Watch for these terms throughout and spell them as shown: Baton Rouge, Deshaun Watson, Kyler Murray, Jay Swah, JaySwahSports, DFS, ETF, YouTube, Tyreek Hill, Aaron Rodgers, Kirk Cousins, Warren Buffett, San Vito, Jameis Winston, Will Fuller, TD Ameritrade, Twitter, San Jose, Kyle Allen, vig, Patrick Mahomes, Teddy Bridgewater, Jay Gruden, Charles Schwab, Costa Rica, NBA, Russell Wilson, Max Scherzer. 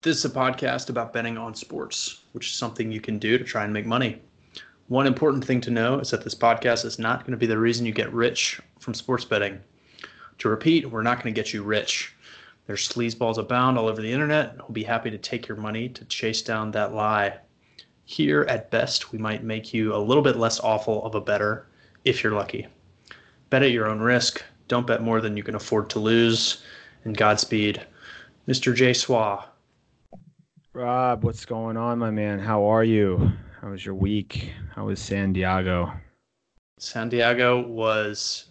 This is a podcast about betting on sports, which is something you can do to try and make money. One important thing to know is that this podcast is not going to be the reason you get rich from sports betting. To repeat, we're not going to get you rich. There's sleazeballs abound all over the internet, and we'll be happy to take your money to chase down that lie. Here, at best, we might make you a little bit less awful of a better, if you're lucky. Bet at your own risk. Don't bet more than you can afford to lose. And Godspeed, Mr. Jay Swah. Rob, what's going on, my man? How are you? How was your week? How was San Diego? San Diego was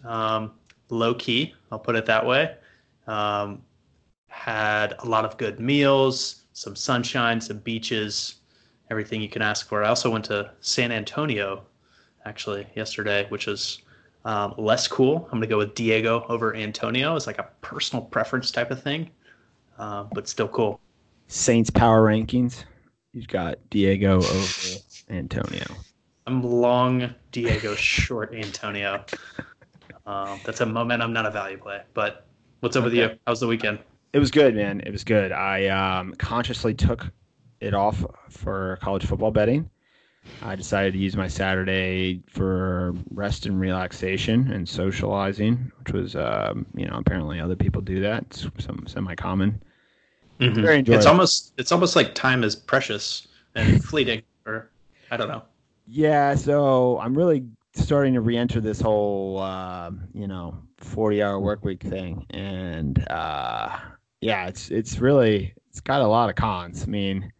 low-key, I'll put it that way. Had a lot of good meals, some sunshine, some beaches, everything you can ask for. I also went to San Antonio, actually, yesterday, which was less cool. I'm going to go with Diego over Antonio. It's like a personal preference type of thing, but still cool. Saints power rankings, you've got Diego over Antonio. I'm long Diego, short Antonio. That's a momentum, not a value play. But what's up with you? How's the weekend? It was good, man. It was good. I consciously took it off for college football betting. I decided to use my Saturday for rest and relaxation and socializing, which was, apparently other people do that. It's semi-common. Mm-hmm. Very enjoyable. It's almost like time is precious and fleeting, or I don't know. Yeah, so I'm really starting to re-enter this whole 40-hour work week thing, and it's got a lot of cons. I mean,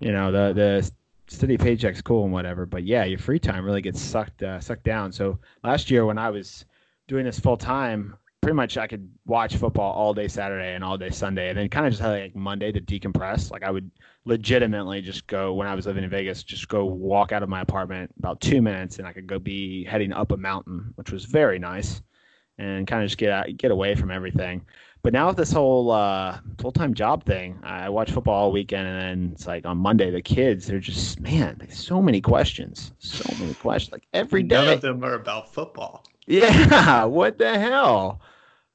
the steady paycheck's cool and whatever, but yeah, your free time really gets sucked down. So last year when I was doing this full time, pretty much I could watch football all day Saturday and all day Sunday, and then kind of just had like Monday to decompress. Like I would legitimately just go, when I was living in Vegas, just go walk out of my apartment about 2 minutes, and I could go be heading up a mountain, which was very nice, and kind of just get away from everything. But now with this whole full-time job thing, I watch football all weekend, and then it's like on Monday, the kids, they're just, man, so many questions, like every day. None of them are about football. Yeah, what the hell?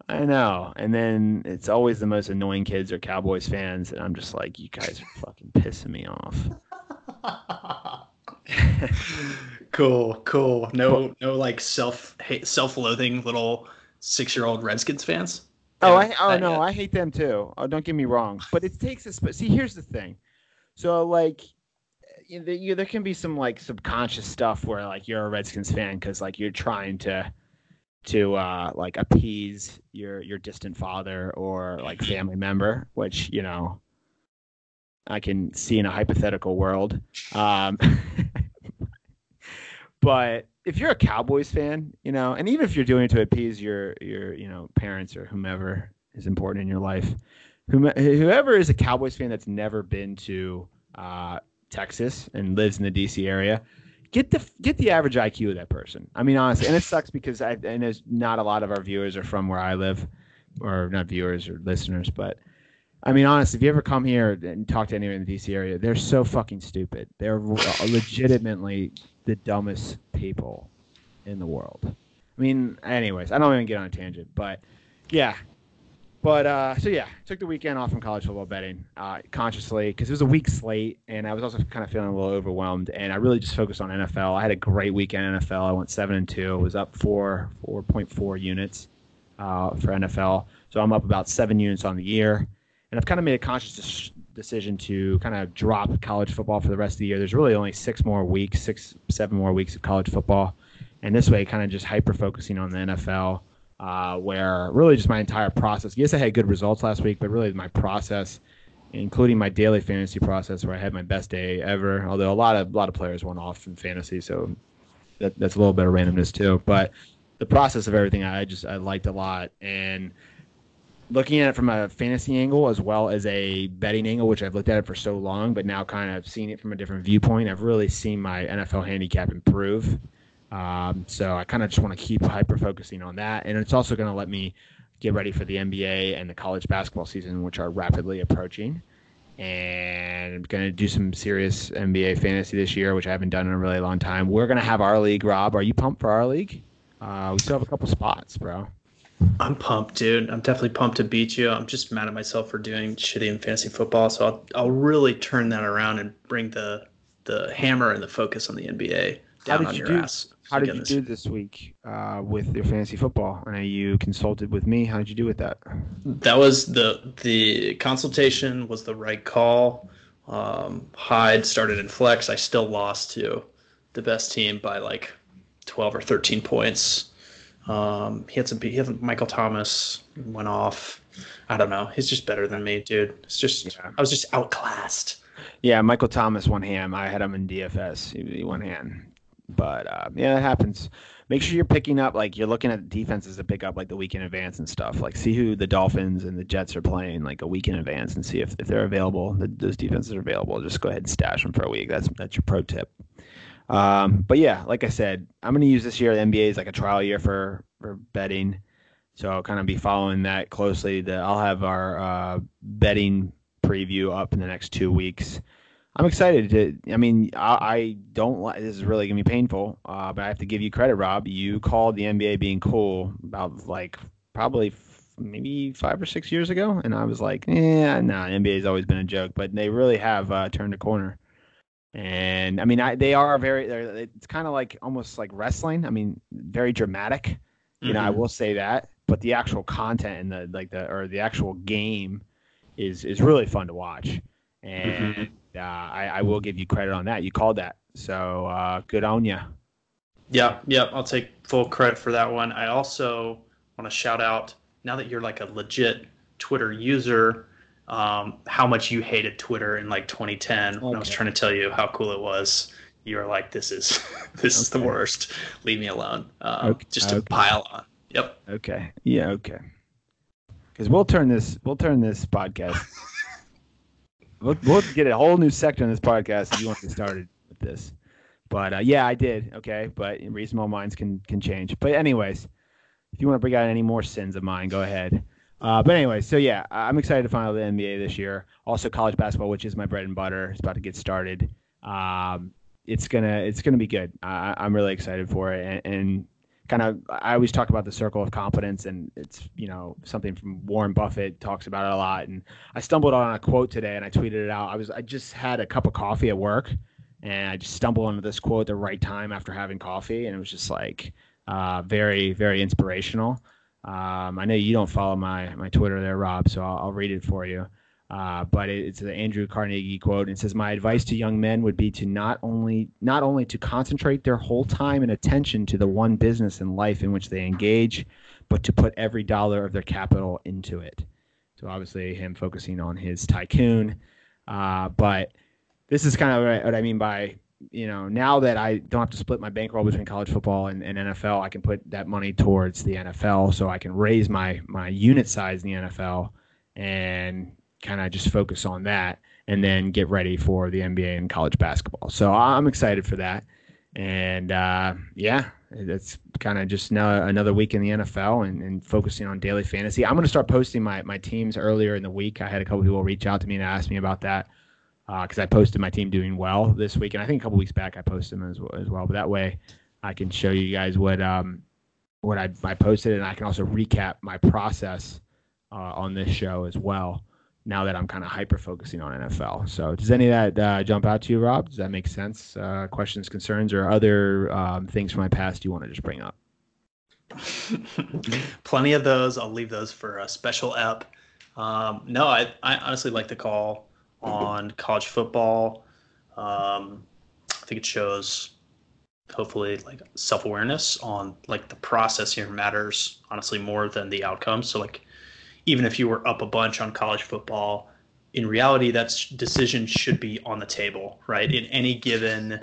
I know. And then it's always the most annoying kids are Cowboys fans, and I'm just like, you guys are fucking pissing me off. Cool. No, like self-loathing little 6-year-old Redskins fans. I hate them too. Oh, don't get me wrong, but it takes a see. Here's the thing. So like, there can be some like subconscious stuff where like you're a Redskins fan because like you're trying to like appease your distant father or like family member, which I can see in a hypothetical world. But if you're a Cowboys fan, and even if you're doing it to appease your parents or whomever is important in your life, whoever is a Cowboys fan that's never been to Texas and lives in the DC area, get the average IQ of that person. I mean, honestly, and it sucks because and there's not a lot of our viewers are from where I live, or not viewers or listeners, but I mean, honestly, if you ever come here and talk to anyone in the DC area, they're so fucking stupid. They're legitimately the dumbest people in the world. I mean, anyways, I don't even get on a tangent, but yeah. But took the weekend off from college football betting consciously because it was a weak slate, and I was also kind of feeling a little overwhelmed, and I really just focused on NFL. I had a great weekend in NFL. I went 7-2. It was up 4.4 units for NFL. So I'm up about 7 units on the year, and I've kind of made a conscious decision to kind of drop college football for the rest of the year. There's really only 7 more weeks of college football, and this way kind of just hyper-focusing on the NFL. Where really just my entire process. Yes, I had good results last week, but really my process, including my daily fantasy process, where I had my best day ever. Although a lot of players went off in fantasy, so that's a little bit of randomness too. But the process of everything, I liked a lot. And looking at it from a fantasy angle as well as a betting angle, which I've looked at it for so long, but now kind of seeing it from a different viewpoint, I've really seen my NFL handicap improve. So I kind of just want to keep hyper-focusing on that. And it's also going to let me get ready for the NBA and the college basketball season, which are rapidly approaching. And I'm going to do some serious NBA fantasy this year, which I haven't done in a really long time. We're going to have our league, Rob. Are you pumped for our league? We still have a couple spots, bro. I'm pumped, dude. I'm definitely pumped to beat you. I'm just mad at myself for doing shitty in fantasy football. So I'll really turn that around and bring the hammer and the focus on the NBA down on your ass. How did you do this week with your fantasy football? I know you consulted with me. How did you do with that? That was the consultation was the right call. Hyde started in flex. I still lost to the best team by like 12 or 13 points. He had Michael Thomas went off. I don't know. He's just better than me, dude. It's just I was just outclassed. Yeah, Michael Thomas went ham. I had him in DFS. He went ham. But yeah, that happens. Make sure you're picking up, like you're looking at defenses to pick up like the week in advance and stuff. Like see who the Dolphins and the Jets are playing like a week in advance and see if they're available. Those defenses are available. Just go ahead and stash them for a week. That's your pro tip. But yeah, like I said, I'm going to use this year. The NBA is like a trial year for betting. So I'll kind of be following that closely. I'll have our betting preview up in the next 2 weeks. I'm excited. I don't like – this is really going to be painful, but I have to give you credit, Rob. You called the NBA being cool about like probably maybe 5 or 6 years ago, and I was like, yeah, no, NBA's always been a joke, but they really have turned a corner. And, I mean, they are very – it's kind of like almost like wrestling. I mean, very dramatic. You know, I will say that, but the actual content and the actual game is really fun to watch. And I will give you credit on that. You called that. So good on you. Yeah. I'll take full credit for that one. I also want to shout out, now that you're like a legit Twitter user, how much you hated Twitter in like 2010 when I was trying to tell you how cool it was. You were like, this is the worst. Leave me alone. Just to pile on. Yep. Okay. Yeah. Okay. Because we'll turn this podcast. We'll get a whole new sector in this podcast if you want to get started with this. But, yeah, I did, okay? But reasonable minds can change. But anyways, if you want to bring out any more sins of mine, go ahead. But anyways, so, yeah, I'm excited to find out the NBA this year. Also, college basketball, which is my bread and butter, is about to get started. It's gonna be good. I'm really excited for it. And kind of I always talk about the circle of competence, and it's, you know, something from Warren Buffett talks about it a lot. And I stumbled on a quote today and I tweeted it out. I just had a cup of coffee at work and I just stumbled onto this quote at the right time after having coffee. And it was just like very, very inspirational. I know you don't follow my Twitter there, Rob, so I'll read it for you. But it's the Andrew Carnegie quote, and it says, "My advice to young men would be to not only to concentrate their whole time and attention to the one business in life in which they engage, but to put every dollar of their capital into it." So obviously him focusing on his tycoon. But this is kind of what I mean by, you know, now that I don't have to split my bankroll between college football and NFL, I can put that money towards the NFL, so I can raise my unit size in the NFL and kind of just focus on that and then get ready for the NBA and college basketball. So I'm excited for that. And yeah, that's kind of just now another week in the NFL and focusing on daily fantasy. I'm going to start posting my teams earlier in the week. I had a couple people reach out to me and ask me about that because I posted my team doing well this week. And I think a couple weeks back I posted them as well. But that way I can show you guys what I posted, and I can also recap my process on this show as well, now that I'm kind of hyper-focusing on NFL. So does any of that jump out to you, Rob? Does that make sense? Questions, concerns, or other things from my past you want to just bring up? Plenty of those. I'll leave those for a special ep. No, I honestly like the call on college football. I think it shows, hopefully, like self-awareness on like the process here matters, honestly, more than the outcome. So like, even if you were up a bunch on college football, in reality, that decision should be on the table, right? In any given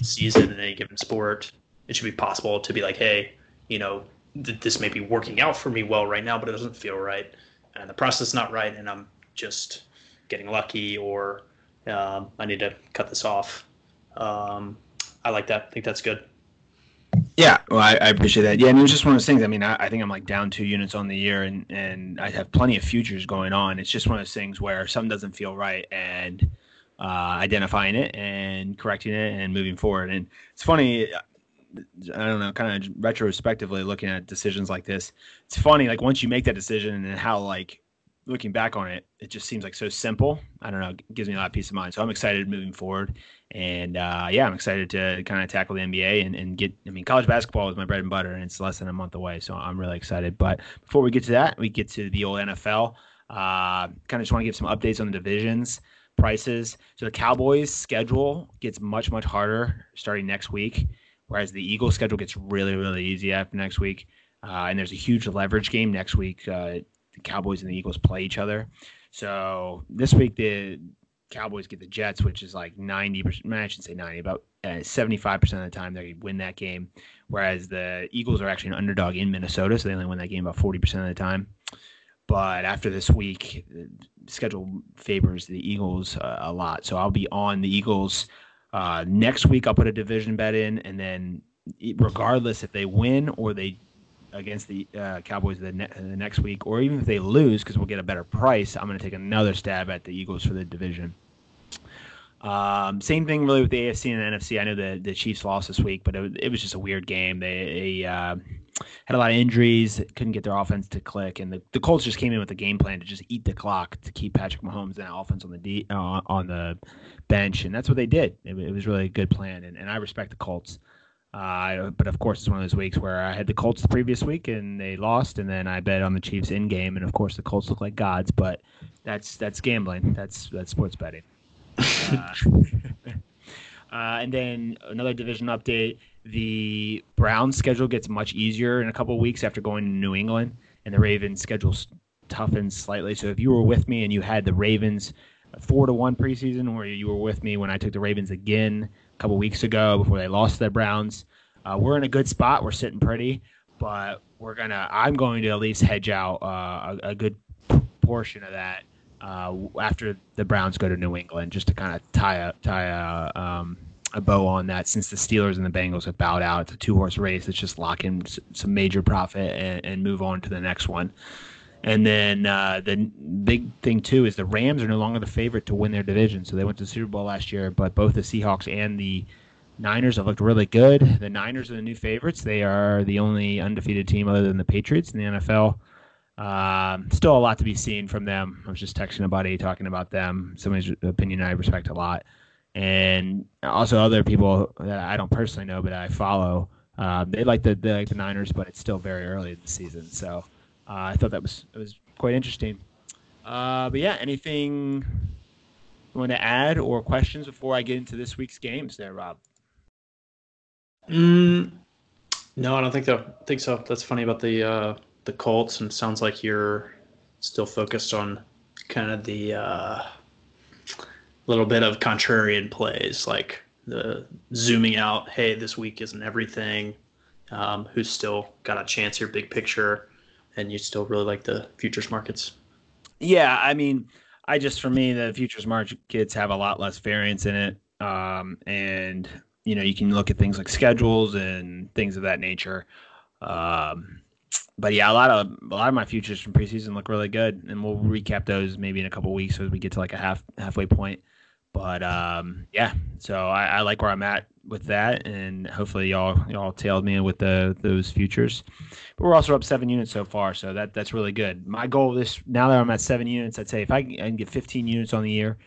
season, in any given sport, it should be possible to be like, hey, you know, this may be working out for me well right now, but it doesn't feel right, and the process is not right, and I'm just getting lucky, or I need to cut this off. I like that. I think that's good. Yeah, well, I appreciate that. Yeah, and it was just one of those things. I mean, I think I'm like down 2 units on the year, and I have plenty of futures going on. It's just one of those things where something doesn't feel right, and identifying it and correcting it and moving forward. And it's funny, I don't know, kind of retrospectively looking at decisions like this, it's funny, like once you make that decision and how, like, looking back on it, it just seems like so simple. I don't know. It gives me a lot of peace of mind. So I'm excited moving forward. And yeah, I'm excited to kind of tackle the NBA and get, I mean, college basketball is my bread and butter and it's less than a month away. So I'm really excited. But before we get to that, we get to the old NFL. Kind of just want to give some updates on the divisions, prices. So the Cowboys' schedule gets much, much harder starting next week, whereas the Eagles' schedule gets really, really easy after next week. And there's a huge leverage game next week. The Cowboys and the Eagles play each other. So this week, the Cowboys get the Jets, which is like 90%. I shouldn't say 90, about 75% of the time they win that game. Whereas the Eagles are actually an underdog in Minnesota, so they only win that game about 40% of the time. But after this week, the schedule favors the Eagles a lot. So I'll be on the Eagles next week. I'll put a division bet in, and then regardless if they win or they against the Cowboys the next week, or even if they lose because we'll get a better price, I'm going to take another stab at the Eagles for the division. Same thing really with the AFC and the NFC. I know the Chiefs lost this week, but it was just a weird game. They had a lot of injuries, couldn't get their offense to click, and the Colts just came in with a game plan to just eat the clock to keep Patrick Mahomes and that offense on the bench, and that's what they did. It was really a good plan, and I respect the Colts. But of course, it's one of those weeks where I had the Colts the previous week and they lost, and then I bet on the Chiefs in game, and of course the Colts look like gods. But that's gambling. That's sports betting. And then another division update: the Browns' schedule gets much easier in a couple of weeks after going to New England, and the Ravens' schedule toughens slightly. So if you were with me and you had the Ravens 4-1 preseason, or you were with me when I took the Ravens again a couple weeks ago before they lost to the Browns, we're in a good spot. We're sitting pretty, but I'm going to at least hedge out a good portion of that after the Browns go to New England, just to kind of tie a bow on that. Since the Steelers and the Bengals have bowed out, it's a 2-horse race. Let's just lock in some major profit and move on to the next one. And then the big thing, too, is the Rams are no longer the favorite to win their division. So they went to the Super Bowl last year, but both the Seahawks and the Niners have looked really good. The Niners are the new favorites. They are the only undefeated team other than the Patriots in the NFL. Still a lot to be seen from them. I was just texting a buddy talking about them. Somebody's opinion I respect a lot. And also other people that I don't personally know, but I follow. They like the Niners, but it's still very early in the season, so... I thought it was quite interesting. But yeah, anything you want to add or questions before I get into this week's games there, Rob? No, I don't think so. That's funny about the Colts, and it sounds like you're still focused on kind of the little bit of contrarian plays, like the zooming out, hey, this week isn't everything. Who's still got a chance here, big picture? And you still really like the futures markets? Yeah, I mean, for me, the futures markets have a lot less variance in it. And, you know, you can look at things like schedules and things of that nature. But yeah, a lot of my futures from preseason look really good. And we'll recap those maybe in a couple of weeks as we get to like a halfway point. But yeah, so I like where I'm at with that, and hopefully y'all tailed me with those futures. But we're also up 7 units so far, so that's really good. My goal now that I'm at 7 units, I'd say if I can get 15 units on the year,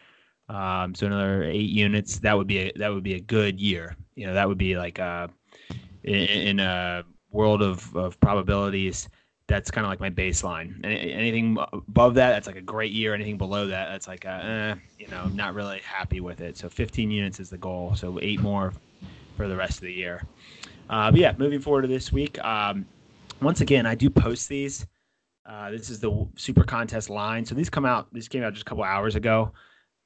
so another 8 units, that would be a good year. You know, that would be like in a world of probabilities. That's kind of like my baseline. Anything above that, that's like a great year. Anything below that, that's like not really happy with it. So 15 units is the goal. So 8 more for the rest of the year. But yeah, moving forward to this week. Once again, I do post these. This is the Super Contest line. So these came out just a couple hours ago.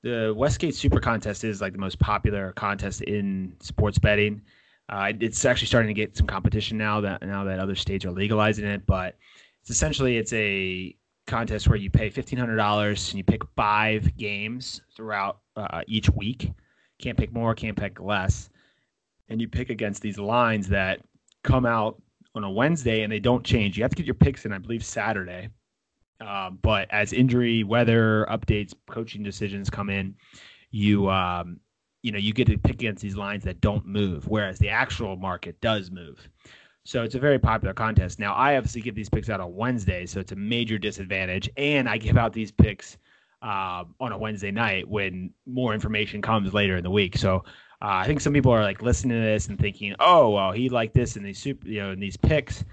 The Westgate Super Contest is like the most popular contest in sports betting. It's actually starting to get some competition now that other states are legalizing it, but it's a contest where you pay $1,500 and you pick 5 games throughout each week. Can't pick more, can't pick less, and you pick against these lines that come out on a Wednesday and they don't change. You have to get your picks in, I believe, Saturday. But as injury, weather updates, coaching decisions come in, you you know, you get to pick against these lines that don't move, whereas the actual market does move. So it's a very popular contest. Now, I obviously give these picks out on Wednesday, so it's a major disadvantage. And I give out these picks on a Wednesday night when more information comes later in the week. So I think some people are like listening to this and thinking, oh, well, he liked this in these super, you know, in these picks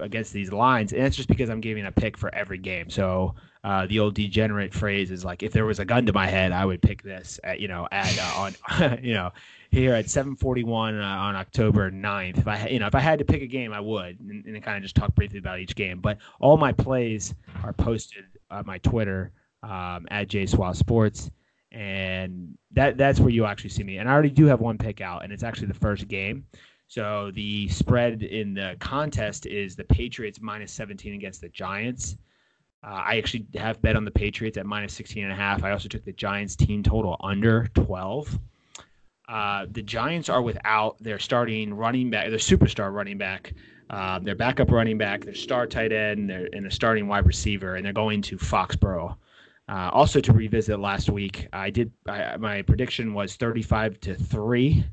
against these lines. And it's just because I'm giving a pick for every game. So the old degenerate phrase is like, if there was a gun to my head, I would pick this at, you know, at on, you know, here at 7:41 on October 9th. If I, you know, if I had to pick a game, I would, and kind of just talk briefly about each game. But all my plays are posted on my Twitter at JaySwahSports, and that's where you actually see me. And I already do have one pick out, and it's actually the first game. So the spread in the contest is the Patriots minus 17 against the Giants. I actually have bet on the Patriots at minus 16.5. I also took the Giants team total under 12. The Giants are without their starting running back, their superstar running back, their backup running back, their star tight end, and a starting wide receiver, and they're going to Foxborough. Also, to revisit last week, my prediction was 35-3.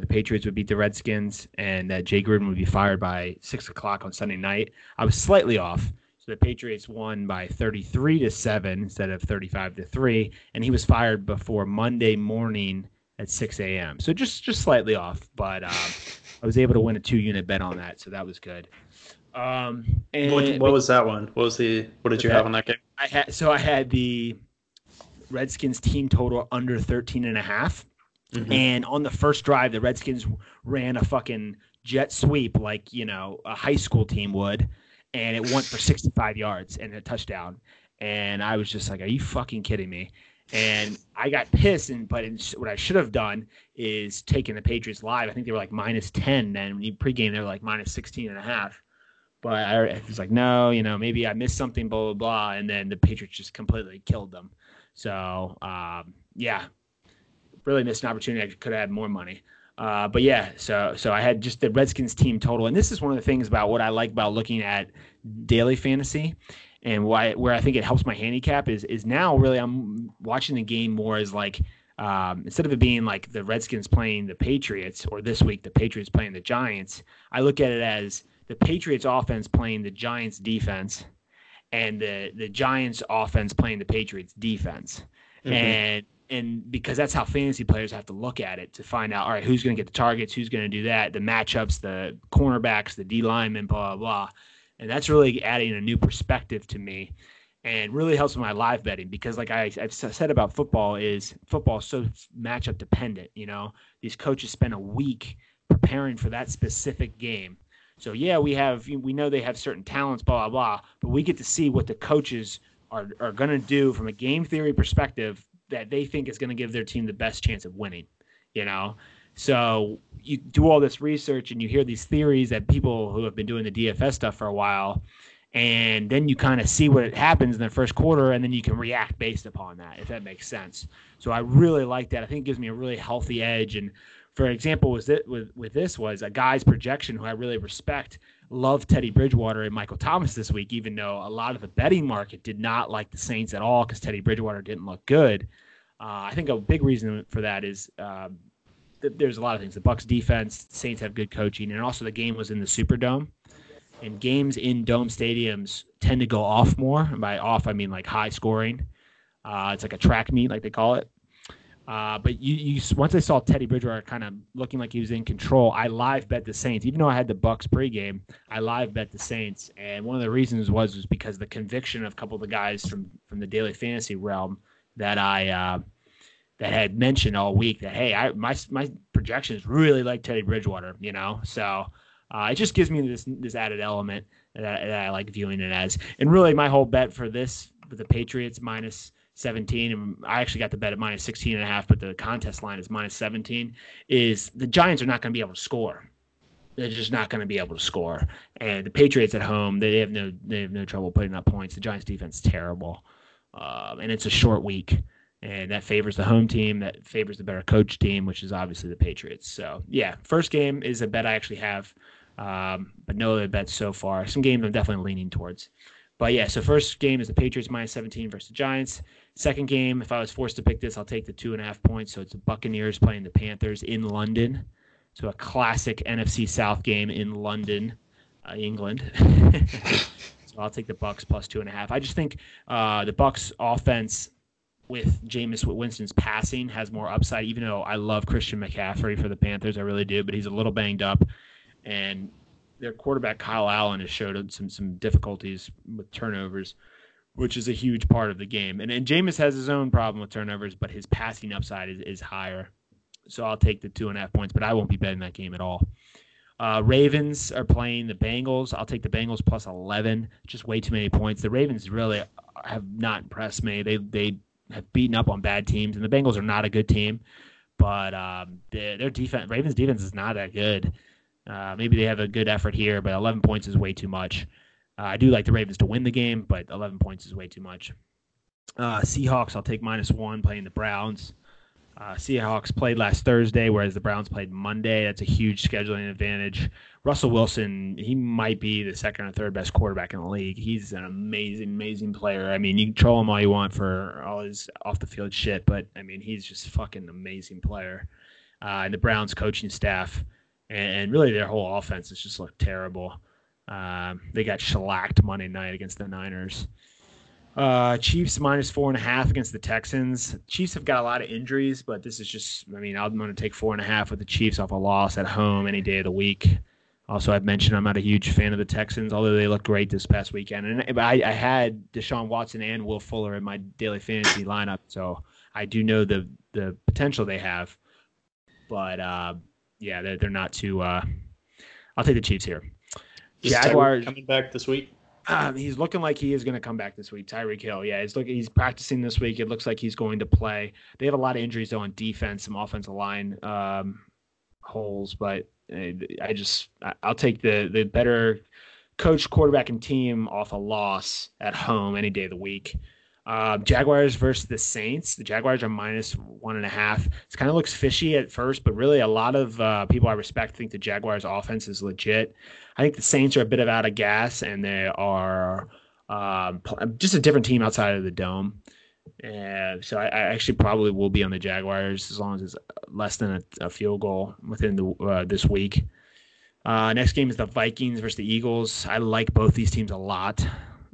The Patriots would beat the Redskins, and that Jay Gruden would be fired by 6:00 on Sunday night. I was slightly off. So the Patriots won by 33-7 instead of 35-3, and he was fired before Monday morning at 6 a.m. So just slightly off, but I was able to win a 2-unit bet on that, so that was good. And what was that one? What did you have on that game? I had the Redskins team total under 13.5, and on the first drive, the Redskins ran a fucking jet sweep like, you know, a high school team would. And it went for 65 yards and a touchdown. And I was just like, are you fucking kidding me? And I got pissed. But what I should have done is taken the Patriots live. I think they were like minus 10 then. When you pregame, they were like minus 16.5. But I was like, no, you know, maybe I missed something, blah, blah, blah. And then the Patriots just completely killed them. So, yeah, really missed an opportunity. I could have had more money. But yeah, so I had just the Redskins team total, and this is one of the things about what I like about looking at daily fantasy, and where I think it helps my handicap is now really I'm watching the game more as like instead of it being like the Redskins playing the Patriots, or this week the Patriots playing the Giants, I look at it as the Patriots offense playing the Giants defense, and the Giants offense playing the Patriots defense, and because that's how fantasy players have to look at it to find out, all right, who's going to get the targets, who's going to do that, the matchups, the cornerbacks, the D linemen, blah, blah, blah. And that's really adding a new perspective to me and really helps with my live betting because, like I've said about football, is football is so matchup dependent. You know, these coaches spend a week preparing for that specific game. So, yeah, we know they have certain talents, blah, blah, blah, but we get to see what the coaches are going to do from a game theory perspective that they think is going to give their team the best chance of winning, you know? So you do all this research and you hear these theories that people who have been doing the DFS stuff for a while, and then you kind of see what happens in the first quarter, and then you can react based upon that, if that makes sense. So I really like that. I think it gives me a really healthy edge. And for example, was a guy's projection who I really respect, love Teddy Bridgewater and Michael Thomas this week, even though a lot of the betting market did not like the Saints at all because Teddy Bridgewater didn't look good. I think a big reason for that is there's a lot of things. The Bucs defense, Saints have good coaching, and also the game was in the Superdome. And games in dome stadiums tend to go off more. And by off, I mean like high scoring. It's like a track meet, like they call it. But once I saw Teddy Bridgewater kind of looking like he was in control, I live bet the Saints. Even though I had the Bucs pregame, I live bet the Saints. And one of the reasons was because the conviction of a couple of the guys from the daily fantasy realm that I that had mentioned all week that, hey, my projections really like Teddy Bridgewater, you know. So it just gives me this added element that I like viewing it as. And really my whole bet for this, with the Patriots minus 17, and I actually got the bet at minus 16.5, but the contest line is minus 17, is the Giants are not going to be able to score. They're just not going to be able to score. And the Patriots at home, they have no trouble putting up points. The Giants defense is terrible. And it's a short week, and that favors the home team, that favors the better coach team, which is obviously the Patriots. So yeah, first game is a bet I actually have, but no other bets so far. Some games I'm definitely leaning towards. But yeah, so first game is the Patriots -17 versus the Giants. Second game, if I was forced to pick this, I'll take the 2.5 points. So it's the Buccaneers playing the Panthers in London. So a classic NFC South game in London, England. So I'll take the Bucs plus 2.5. I just think the Bucs offense with Jameis Winston's passing has more upside, even though I love Christian McCaffrey for the Panthers. I really do, but he's a little banged up. And their quarterback, Kyle Allen, has showed some difficulties with turnovers, which is a huge part of the game. And Jameis has his own problem with turnovers, but his passing upside is higher. So I'll take the 2.5 points, but I won't be betting that game at all. Ravens are playing the Bengals. I'll take the Bengals plus 11, just way too many points. The Ravens really have not impressed me. They have beaten up on bad teams, and the Bengals are not a good team. But their defense, Ravens' defense is not that good. Maybe they have a good effort here, but 11 points is way too much. I do like the Ravens to win the game, but 11 points is way too much. Seahawks, I'll take -1 playing the Browns. Seahawks played last Thursday, whereas the Browns played Monday. That's a huge scheduling advantage. Russell Wilson, he might be the second or third best quarterback in the league. He's an amazing, amazing player. I mean, you can troll him all you want for all his off-the-field shit, but, I mean, he's just a fucking amazing player. And the Browns coaching staff and really their whole offense has just looked terrible. They got shellacked Monday night against the Niners. Chiefs -4.5 against the Texans. Chiefs have got a lot of injuries, but this is just, I mean, I'm going to take 4.5 with the Chiefs off a loss at home any day of the week. Also, I've mentioned I'm not a huge fan of the Texans, although they looked great this past weekend. And I had Deshaun Watson and Will Fuller in my daily fantasy lineup, so I do know the potential they have. But, yeah, they're not too I'll take the Chiefs here. Is Jaguars coming back this week? He's looking like he is going to come back this week. Tyreek Hill, yeah, he's practicing this week. It looks like he's going to play. They have a lot of injuries, though, on defense, some offensive line holes. But I'll take the better coach, quarterback, and team off a loss at home any day of the week. Jaguars versus the Saints. The Jaguars are -1.5. It kind of looks fishy at first, but really a lot of people I respect think the Jaguars offense is legit. I think the Saints are a bit of out of gas, and they are just a different team outside of the dome. So I actually probably will be on the Jaguars as long as it's less than a field goal within this week. Next game is the Vikings versus the Eagles. I like both these teams a lot.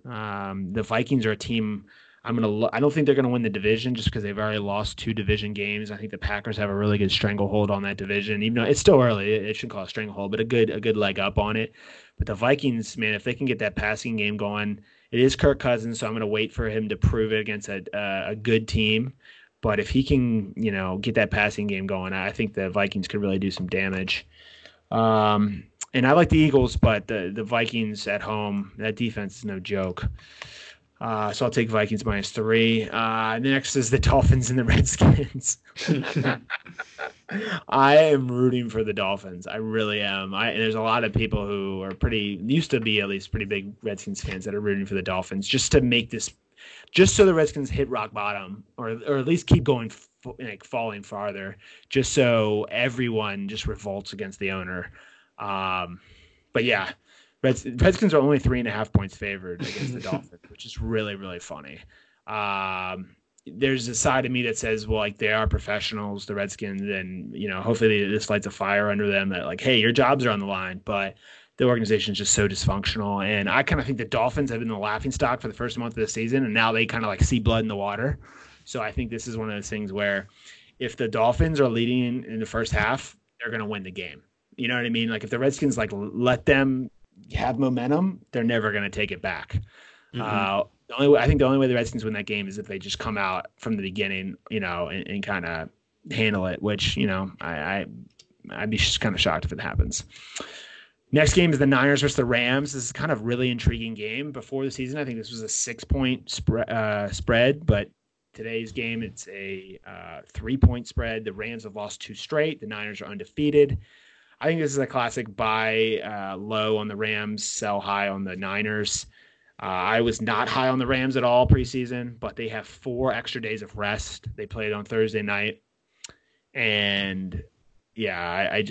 The Vikings are a team I don't think they're going to win the division just because they've already lost 2 division games. I think the Packers have a really good stranglehold on that division, even though it's still early. It shouldn't call it a stranglehold, but a good leg up on it. But the Vikings, man, if they can get that passing game going, it is Kirk Cousins, so I'm going to wait for him to prove it against a good team. But if he can, get that passing game going, I think the Vikings could really do some damage. And I like the Eagles, but the Vikings at home, that defense is no joke. So I'll take Vikings -3. Next is the Dolphins and the Redskins. I am rooting for the Dolphins. I really am. And there's a lot of people who are used to be at least pretty big Redskins fans that are rooting for the Dolphins just so the Redskins hit rock bottom or at least keep going falling farther, just so everyone just revolts against the owner. But yeah, Redskins are only 3.5 points favored against the Dolphins, which is really, really funny. There's a side of me that says, well, like, they are professionals, the Redskins, and hopefully this lights a fire under them that, like, hey, your jobs are on the line. But the organization is just so dysfunctional, and I kind of think the Dolphins have been the laughingstock for the first month of the season, and now they kind of like see blood in the water. So I think this is one of those things where if the Dolphins are leading in the first half, they're going to win the game. You know what I mean? Like, if the Redskins let them have momentum, they're never going to take it back. Mm-hmm. I think the only way the Redskins win that game is if they just come out from the beginning, and kind of handle it. Which I'd be just kind of shocked if it happens. Next game is the Niners versus the Rams. This is kind of really intriguing game. Before the season, I think this was a 6-point spread, but today's game it's a 3-point spread. The Rams have lost 2 straight. The Niners are undefeated. I think this is a classic buy low on the Rams, sell high on the Niners. I was not high on the Rams at all preseason, but they have 4 extra days of rest. They played on Thursday night. And, yeah,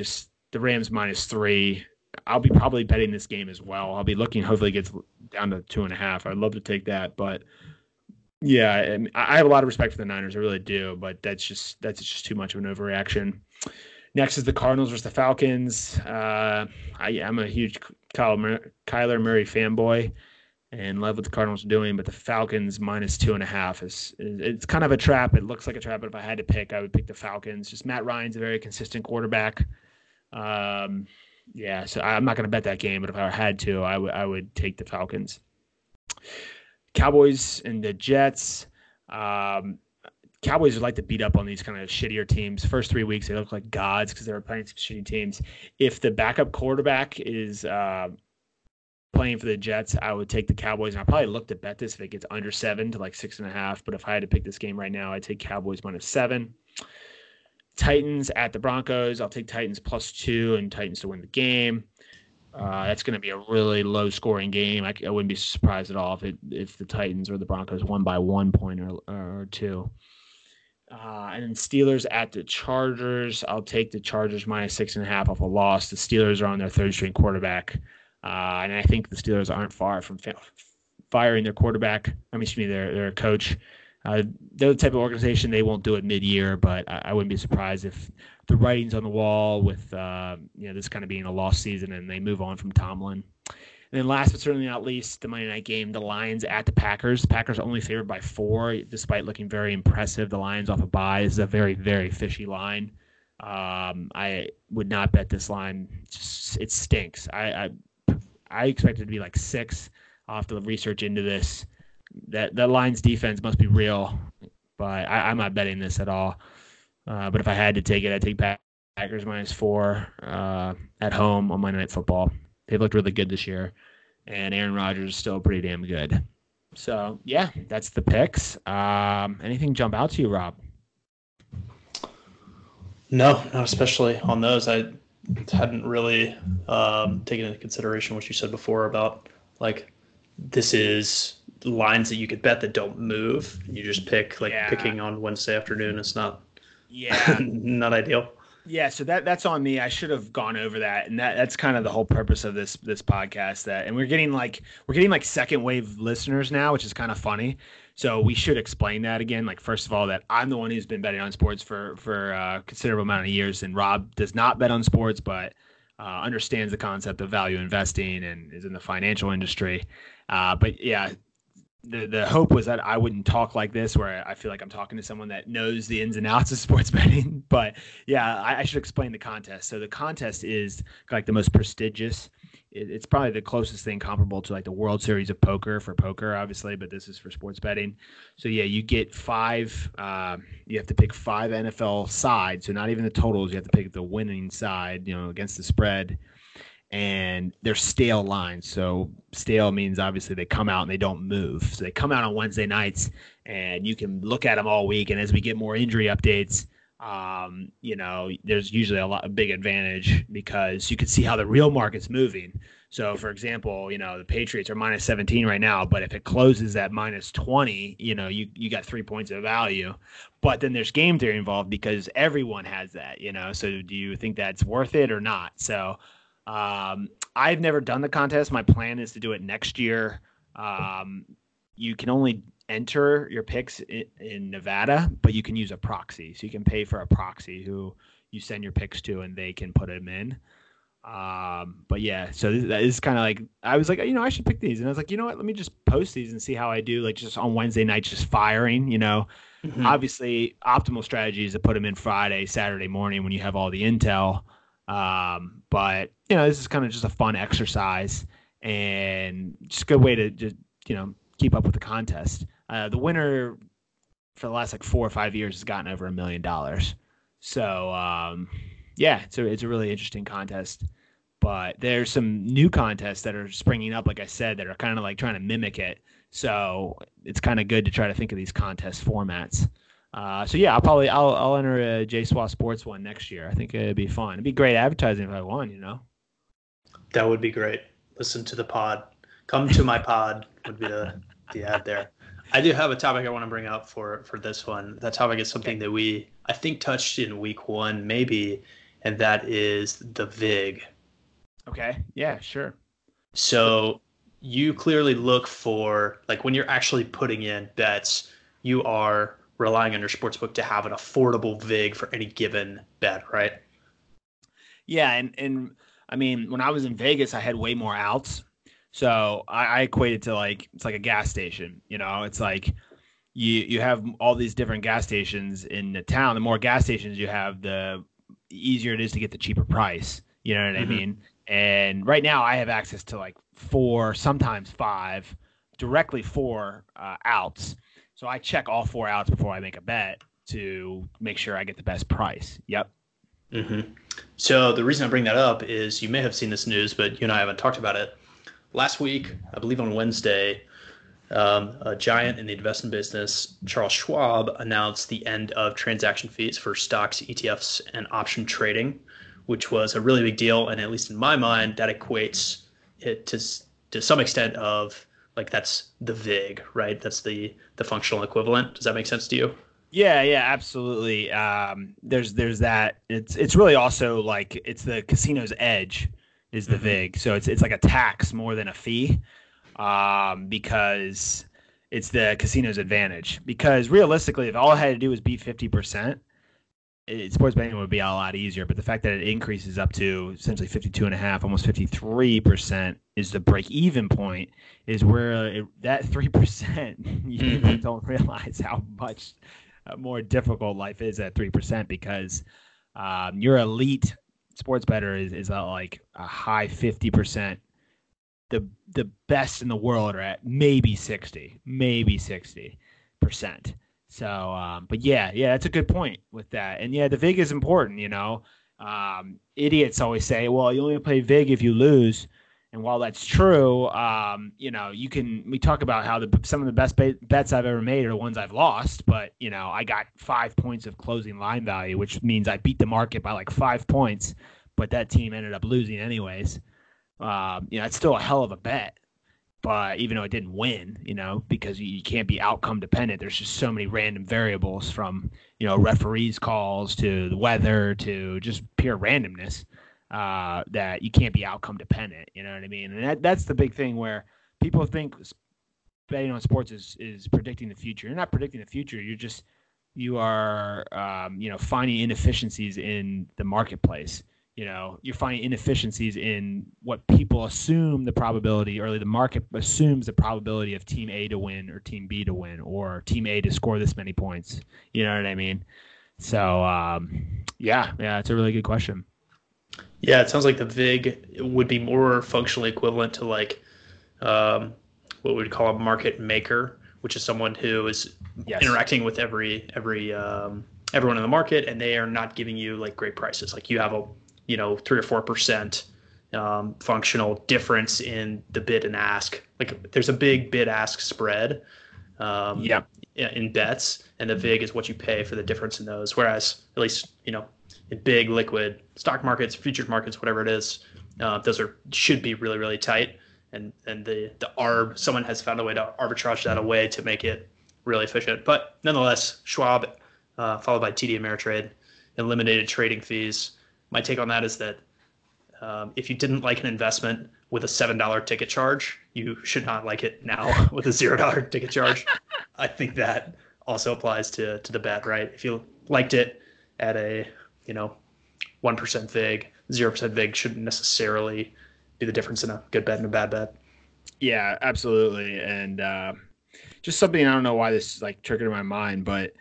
the Rams -3. I'll be probably betting this game as well. I'll be looking, hopefully it gets down to 2.5. I'd love to take that, but yeah, I have a lot of respect for the Niners. I really do, but that's just too much of an overreaction. Next is the Cardinals versus the Falcons. I'm a huge Kyler Murray fanboy and love what the Cardinals are doing, but the Falcons minus 2.5 is it's kind of a trap. It looks like a trap, but if I had to pick, I would pick the Falcons. Just Matt Ryan's a very consistent quarterback. Yeah, so I'm not going to bet that game, but if I had to, I would take the Falcons. Cowboys and the Jets. Cowboys would like to beat up on these kind of shittier teams. First 3 weeks, they look like gods because they were playing some shitty teams. If the backup quarterback is playing for the Jets, I would take the Cowboys. And I'll probably look to bet this if it gets under 7 to like 6.5. But if I had to pick this game right now, I'd take Cowboys minus 7. Titans at the Broncos. I'll take Titans plus 2 and Titans to win the game. That's going to be a really low-scoring game. I wouldn't be surprised at all if the Titans or the Broncos won by 1 point or 2. And then Steelers at the Chargers. I'll take the Chargers minus 6.5 off a loss. The Steelers are on their third-string quarterback, and I think the Steelers aren't far from firing their quarterback. Their coach. They're the type of organization they won't do it mid-year, but I wouldn't be surprised if the writing's on the wall with this kind of being a lost season and they move on from Tomlin. And then last but certainly not least, the Monday night game, the Lions at the Packers. The Packers are only favored by 4, despite looking very impressive. The Lions off a bye. This is a very, very fishy line. I would not bet this line. It stinks. I expect it to be like 6. I'll have to research into this. That Lions defense must be real, but I'm not betting this at all. But if I had to take it, I'd take Packers minus 4 at home on Monday Night Football. They've looked really good this year, and Aaron Rodgers is still pretty damn good. So, yeah, that's the picks. Anything jump out to you, Rob? No, not especially on those. I hadn't really taken into consideration what you said before about, like, this is – lines that you could bet that don't move. You just pick picking on Wednesday afternoon. It's not not ideal. Yeah, so that's on me. I should have gone over that, and that's kind of the whole purpose of this podcast. That, and we're getting second wave listeners now, which is kind of funny. So we should explain that again. Like, first of all, that I'm the one who's been betting on sports for a considerable amount of years, and Rob does not bet on sports, but understands the concept of value investing and is in the financial industry. But yeah. The hope was that I wouldn't talk like this, where I feel like I'm talking to someone that knows the ins and outs of sports betting. But yeah, I should explain the contest. So the contest is like the most prestigious. It's probably the closest thing comparable to like the World Series of Poker for poker, obviously, but this is for sports betting. So yeah, you get 5. You have to pick 5 NFL sides. So not even the totals. You have to pick the winning side, against the spread. And they're stale lines. So stale means obviously they come out and they don't move. So they come out on Wednesday nights and you can look at them all week. And as we get more injury updates, there's usually a big advantage because you can see how the real market's moving. So for example, the Patriots are minus 17 right now, but if it closes at minus 20, you got 3 points of value, but then there's game theory involved because everyone has that, so do you think that's worth it or not? So, I've never done the contest. My plan is to do it next year. You can only enter your picks in Nevada, but you can use a proxy. So you can pay for a proxy who you send your picks to and they can put them in. But yeah, so this is kind of like, I was like, I should pick these. And I was like, you know what, let me just post these and see how I do, like just on Wednesday nights, just firing, Mm-hmm. Obviously optimal strategy is to put them in Friday, Saturday morning when you have all the intel. But this is kind of just a fun exercise and just a good way to just, keep up with the contest. The winner for the last 4 or 5 years has gotten over $1 million. So, it's a really interesting contest, but there's some new contests that are springing up, like I said, that are kind of like trying to mimic it. So it's kind of good to try to think of these contest formats. I'll enter a JaySwahSports one next year. I think it'd be fun. It'd be great advertising if I won, That would be great. Listen to the pod. Come to my pod would be the ad there. I do have a topic I want to bring up for this one. That topic is something that we, I think, touched in week 1 maybe, and that is the VIG. Okay. Yeah, sure. So you clearly look for, like, when you're actually putting in bets, you are relying on your sportsbook to have an affordable vig for any given bet, right? Yeah, and I mean, when I was in Vegas, I had way more outs. So I equate it to, like, it's like a gas station, you know? It's like you have all these different gas stations in the town. The more gas stations you have, the easier it is to get the cheaper price. You know what I mean? And right now I have access to, like, 4, sometimes 5, directly 4 outs. So I check all 4 outs before I make a bet to make sure I get the best price. Yep. Mm-hmm. So the reason I bring that up is you may have seen this news, but you and I haven't talked about it. Last week, I believe on Wednesday, a giant in the investment business, Charles Schwab, announced the end of transaction fees for stocks, ETFs, and option trading, which was a really big deal. And at least in my mind, that equates it to some extent of, like, that's the VIG, right? That's the functional equivalent. Does that make sense to you? Yeah, absolutely. There's that. It's really also, like, it's the casino's edge is the VIG. So it's like a tax more than a fee, because it's the casino's advantage. Because realistically, if all I had to do was beat 50%, sports betting would be a lot easier. But the fact that it increases up to essentially 52.5%, almost 53% is the break-even point, is where that 3%, you people don't realize how much more difficult life is at 3%, because your elite sports bettor is at, like, a high 50%. The best in the world are at maybe 60%. So, but yeah, that's a good point with that. And yeah, the VIG is important, you know. Idiots always say, well, you only play VIG if you lose. And while that's true, you know, we talk about how some of the best bets I've ever made are the ones I've lost. But, you know, I got 5 points of closing line value, which means I beat the market by like 5 points, but that team ended up losing anyways. You know, it's still a hell of a bet. But even though it didn't win, you know, because you can't be outcome dependent. There's just so many random variables, from, you know, referees' calls to the weather to just pure randomness, that you can't be outcome dependent. You know what I mean? And that's the big thing where people think betting on sports is predicting the future. You're not predicting the future. You are, you know, finding inefficiencies in the marketplace. You know, you're finding inefficiencies in what people assume the probability, or the market assumes the probability of team A to win or team B to win or team A to score this many points. You know what I mean? So, yeah, it's a really good question. Yeah, it sounds like the VIG would be more functionally equivalent to, like, what we'd call a market maker, which is someone who is interacting with everyone in the market, and they are not giving you, like, great prices. Like, you have a 3 or 4% functional difference in the bid and ask. Like, there's a big bid ask spread in bets, and the VIG is what you pay for the difference in those. Whereas, at least, you know, in big liquid stock markets, futures markets, whatever it is, those should be really, really tight. And the arb, someone has found a way to arbitrage that away to make it really efficient. But nonetheless, Schwab, followed by TD Ameritrade, eliminated trading fees. My take on that is that if you didn't like an investment with a $7 ticket charge, you should not like it now with a $0 ticket charge. I think that also applies to the bet, right? If you liked it at a 1% VIG, 0% VIG shouldn't necessarily be the difference in a good bet and a bad bet. Yeah, absolutely. And just something, I don't know why this triggered my mind, but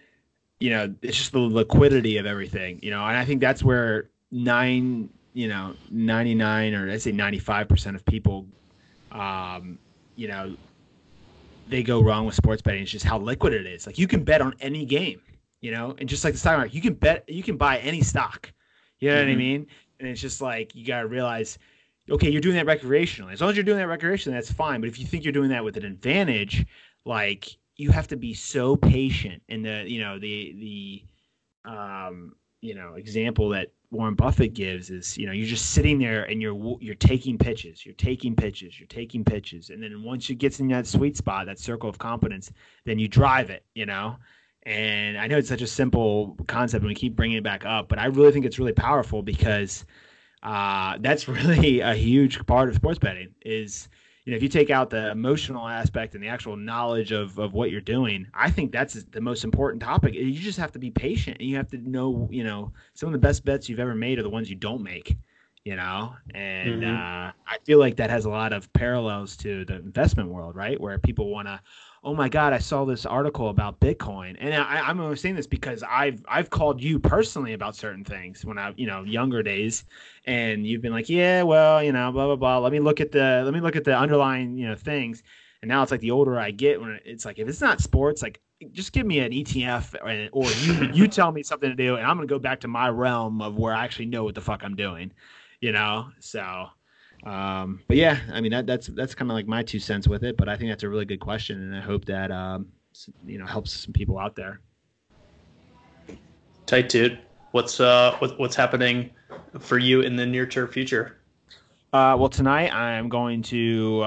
it's just the liquidity of everything. And I think that's where 99 or I'd say 95% of people, they go wrong with sports betting. It's just how liquid it is. Like, you can bet on any game, and just like the stock market, you can buy any stock, what I mean? And it's just like, you got to realize, okay, you're doing that recreationally. As long as you're doing that recreationally, that's fine. But if you think you're doing that with an advantage, like, you have to be so patient. And the example that Warren Buffett gives is, you're just sitting there and you're taking pitches, and then once it gets in that sweet spot, that circle of competence, then you drive it, And I know it's such a simple concept and we keep bringing it back up, but I really think it's really powerful because that's really a huge part of sports betting is you know, if you take out the emotional aspect and the actual knowledge of what you're doing, I think that's the most important topic. You just have to be patient, and you have to know, you know, some of the best bets you've ever made are the ones you don't make, you know? And I feel like that has a lot of parallels to the investment world, right? Where people want to, oh my God, I saw this article about Bitcoin. And I'm only saying this because I've called you personally about certain things when I, you know, younger days, and you've been like, yeah, well, you know, blah, blah, blah. Let me look at the underlying, you know, things. And now it's like the older I get, when it's like, if it's not sports, like just give me an ETF or you tell me something to do, and I'm going to go back to my realm of where I actually know what the fuck I'm doing, you know? So but yeah, I mean, that's kind of like my 2 cents with it, but I think that's a really good question. And I hope that, you know, helps some people out there. Tight, dude. What's happening for you in the near term future? Well, tonight I'm going to,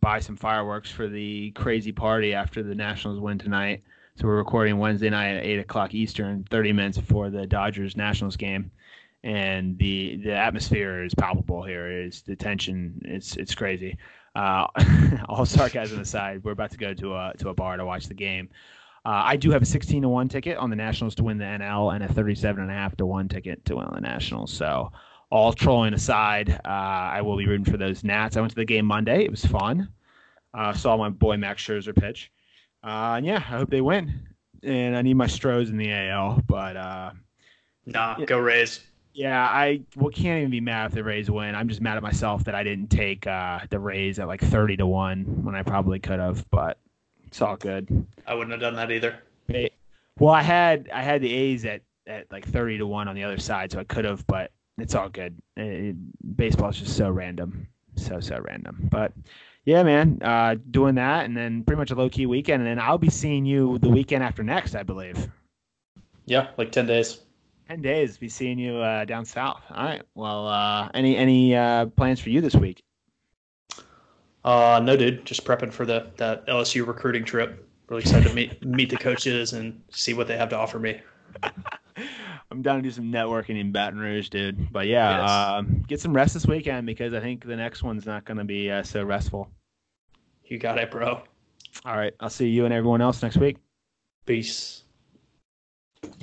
buy some fireworks for the crazy party after the Nationals win tonight. So we're recording Wednesday night at 8:00 Eastern, 30 minutes before the Dodgers Nationals game. And the atmosphere is palpable here. It's the tension. It's crazy. All sarcasm aside, we're about to go to a bar to watch the game. I do have a 16-1 ticket on the Nationals to win the NL and a 37.5-1 ticket to win the Nationals. So all trolling aside, I will be rooting for those Nats. I went to the game Monday. It was fun. Saw my boy Max Scherzer pitch. And yeah, I hope they win. And I need my Stros in the AL, but go Rays. Yeah, I can't even be mad if the Rays win. I'm just mad at myself that I didn't take the Rays at like 30-1 when I probably could have, but it's all good. I wouldn't have done that either. Well, I had the A's at like 30-1 on the other side, so I could have, but it's all good. Baseball is just so random, so random. But yeah, man, doing that, and then pretty much a low-key weekend, and then I'll be seeing you the weekend after next, I believe. Yeah, like 10 days. 10 days, be seeing you down south. All right. Well, any plans for you this week? No, dude. Just prepping for that LSU recruiting trip. Really excited to meet the coaches and see what they have to offer me. I'm down to do some networking in Baton Rouge, dude. But yeah, yes. Get some rest this weekend, because I think the next one's not going to be so restful. You got it, bro. All right. I'll see you and everyone else next week. Peace.